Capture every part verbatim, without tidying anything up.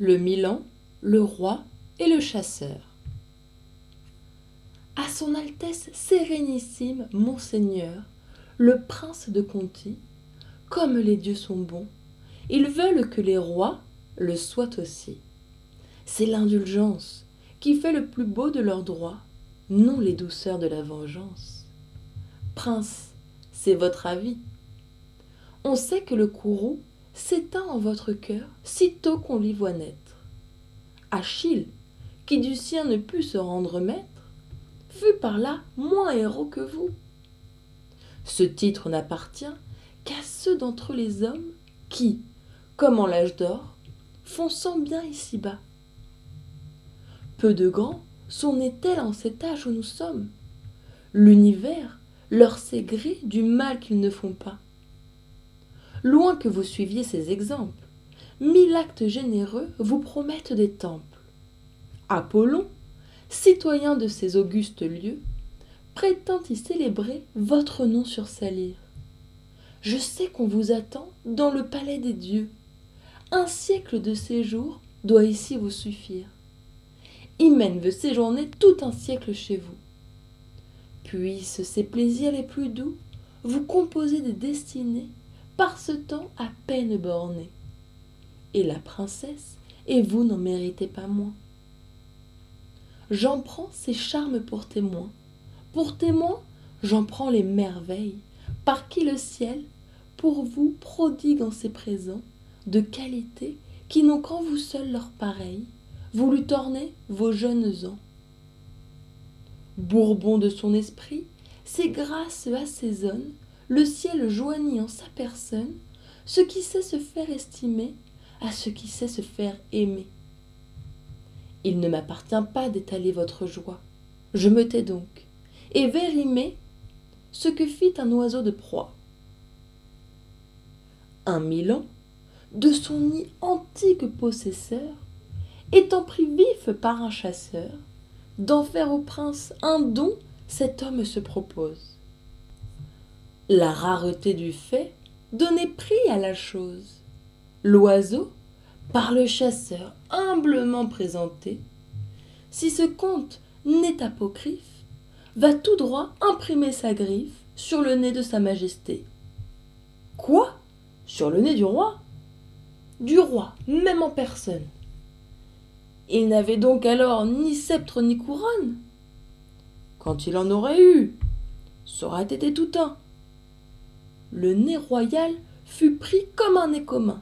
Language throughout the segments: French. le Milan, le roi et le chasseur. À son Altesse Sérénissime, Monseigneur, le prince de Conti, comme les dieux sont bons, ils veulent que les rois le soient aussi. C'est l'indulgence qui fait le plus beau de leurs droits, non les douceurs de la vengeance. Prince, c'est votre avis. On sait que le courroux s'éteint en votre cœur sitôt qu'on l'y voit naître. Achille, qui du sien ne put se rendre maître, fut par là moins héros que vous. Ce titre n'appartient qu'à ceux d'entre les hommes qui, comme en l'âge d'or, font sans bien ici-bas. Peu de grands sont nés-tels en cet âge où nous sommes. L'univers leur sait gré du mal qu'ils ne font pas. Loin que vous suiviez ces exemples, mille actes généreux vous promettent des temples. Apollon, citoyen de ces augustes lieux, prétend y célébrer votre nom sur sa lyre. Je sais qu'on vous attend dans le palais des dieux. Un siècle de séjour doit ici vous suffire. Hymen veut séjourner tout un siècle chez vous. Puissent ses plaisirs les plus doux vous composer des destinées par ce temps à peine borné. Et la princesse, et vous n'en méritez pas moins. J'en prends ses charmes pour témoin. Pour témoin, j'en prends les merveilles par qui le ciel, pour vous, prodigue en ses présents de qualités qui n'ont qu'en vous seul leur pareil, voulu torner vos jeunes ans. Bourbon de son esprit, ses grâces assaisonne, le ciel joignit en sa personne ce qui sait se faire estimer à ce qui sait se faire aimer. Il ne m'appartient pas d'étaler votre joie, je me tais donc, et vais rimer ce que fit un oiseau de proie. Un Milan, de son nid antique possesseur, étant pris vif par un chasseur, d'en faire au prince un don, cet homme se propose. La rareté du fait donnait prix à la chose. L'oiseau, par le chasseur humblement présenté, si ce conte n'est apocryphe, va tout droit imprimer sa griffe sur le nez de sa majesté. Quoi? Sur le nez du roi? Du roi, même en personne. Il n'avait donc alors ni sceptre ni couronne. Quand il en aurait eu, ça aurait été tout un. Le nez royal fut pris comme un nez commun.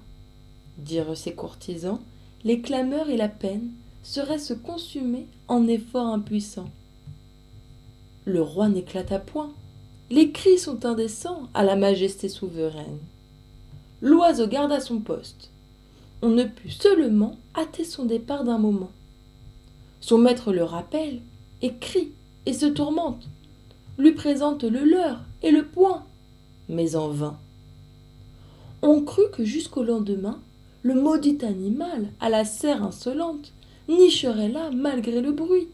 Dirent ses courtisans, les clameurs et la peine seraient se consumer en efforts impuissants. Le roi n'éclata point, les cris sont indécents à la majesté souveraine. L'oiseau garda son poste. On ne put seulement hâter son départ d'un moment. Son maître le rappelle, et crie, et se tourmente, lui présente le leurre et le poing, mais en vain. On crut que jusqu'au lendemain, le maudit animal, à la serre insolente, nicherait là malgré le bruit,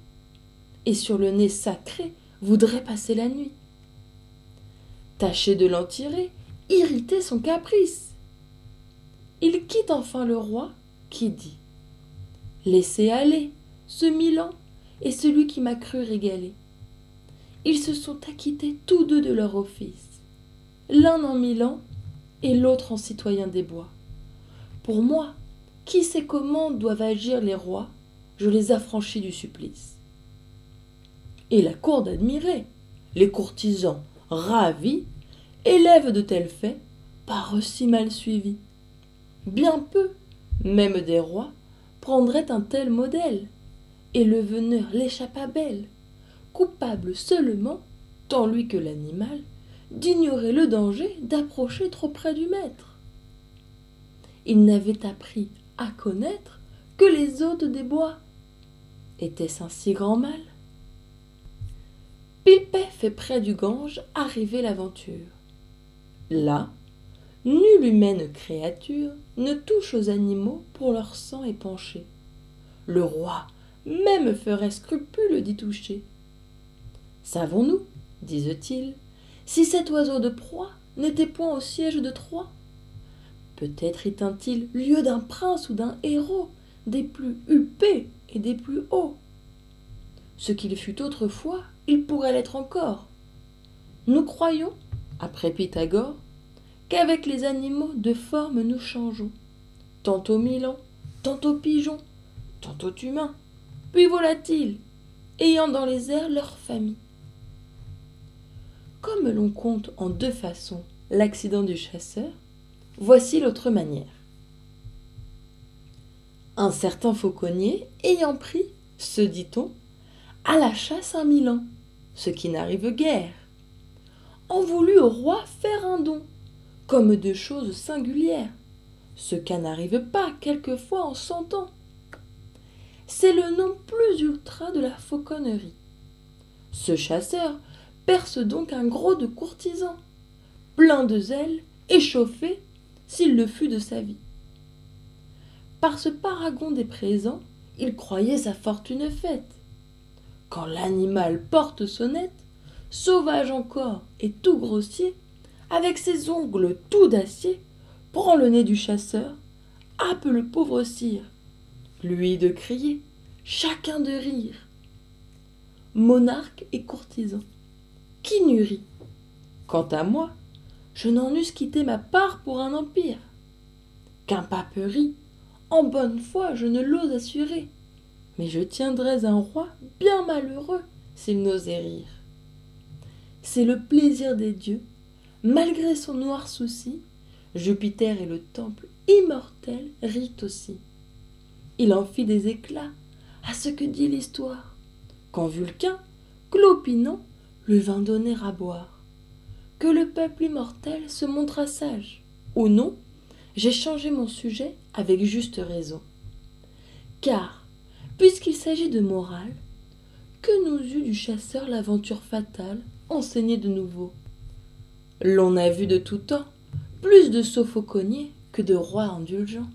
et sur le nez sacré voudrait passer la nuit. Tâcher de l'en tirer, irriter son caprice. Il quitte enfin le roi qui dit « Laissez aller, ce Milan et celui qui m'a cru régaler. » Ils se sont acquittés tous deux de leur office, l'un en Milan et l'autre en citoyen des bois. Pour moi, qui sait comment doivent agir les rois, je les affranchis du supplice. Et la cour d'admirer, les courtisans ravis, élèvent de tels faits par eux si mal suivis. Bien peu, même des rois, prendraient un tel modèle, et le veneur l'échappa belle, coupable seulement, tant lui que l'animal, d'ignorer le danger d'approcher trop près du maître. Il n'avait appris à connaître que les hôtes des bois. Était-ce un si grand mal? Pilpay fait près du Gange arriver l'aventure. Là, nulle humaine créature ne touche aux animaux pour leur sang épanché. Le roi même ferait scrupule d'y toucher. Savons-nous, disent-ils, si cet oiseau de proie n'était point au siège de Troie? Peut-être éteint-il lieu d'un prince ou d'un héros, des plus huppés et des plus hauts. Ce qu'il fut autrefois, il pourrait l'être encore. Nous croyons, après Pythagore, qu'avec les animaux de forme nous changeons, tantôt milan, tantôt pigeon, tantôt humain, puis volatiles, ayant dans les airs leur famille. Comme l'on compte en deux façons l'accident du chasseur, voici l'autre manière. Un certain fauconnier, ayant pris, se dit-on, à la chasse un milan, ce qui n'arrive guère, en voulut au roi faire un don, comme de choses singulières, ce qu'à n'arrive pas quelquefois en cent ans. C'est le nom plus ultra de la fauconnerie. Ce chasseur perce donc un gros de courtisans, plein de zèle, échauffé, s'il le fut de sa vie. Par ce paragon des présents, il croyait sa fortune faite. Quand l'animal porte sonnette, sauvage encore et tout grossier, avec ses ongles tout d'acier, prend le nez du chasseur, happe le pauvre sire, lui de crier, chacun de rire. Monarque et courtisan, qui n'eût ri? Quant à moi, je n'en eusse quitté ma part pour un empire. Qu'un pape rit, en bonne foi je ne l'ose assurer, mais je tiendrais un roi bien malheureux s'il n'osait rire. C'est le plaisir des dieux, malgré son noir souci, Jupiter et le temple immortel rient aussi. Il en fit des éclats, à ce que dit l'histoire, quand Vulcain, clopinant, le vint donner à boire. Que le peuple immortel se montra sage, ou non, j'ai changé mon sujet avec juste raison. Car, puisqu'il s'agit de morale, que nous eût du chasseur l'aventure fatale enseignée de nouveau? L'on a vu de tout temps plus de sots fauconniers que de rois indulgents.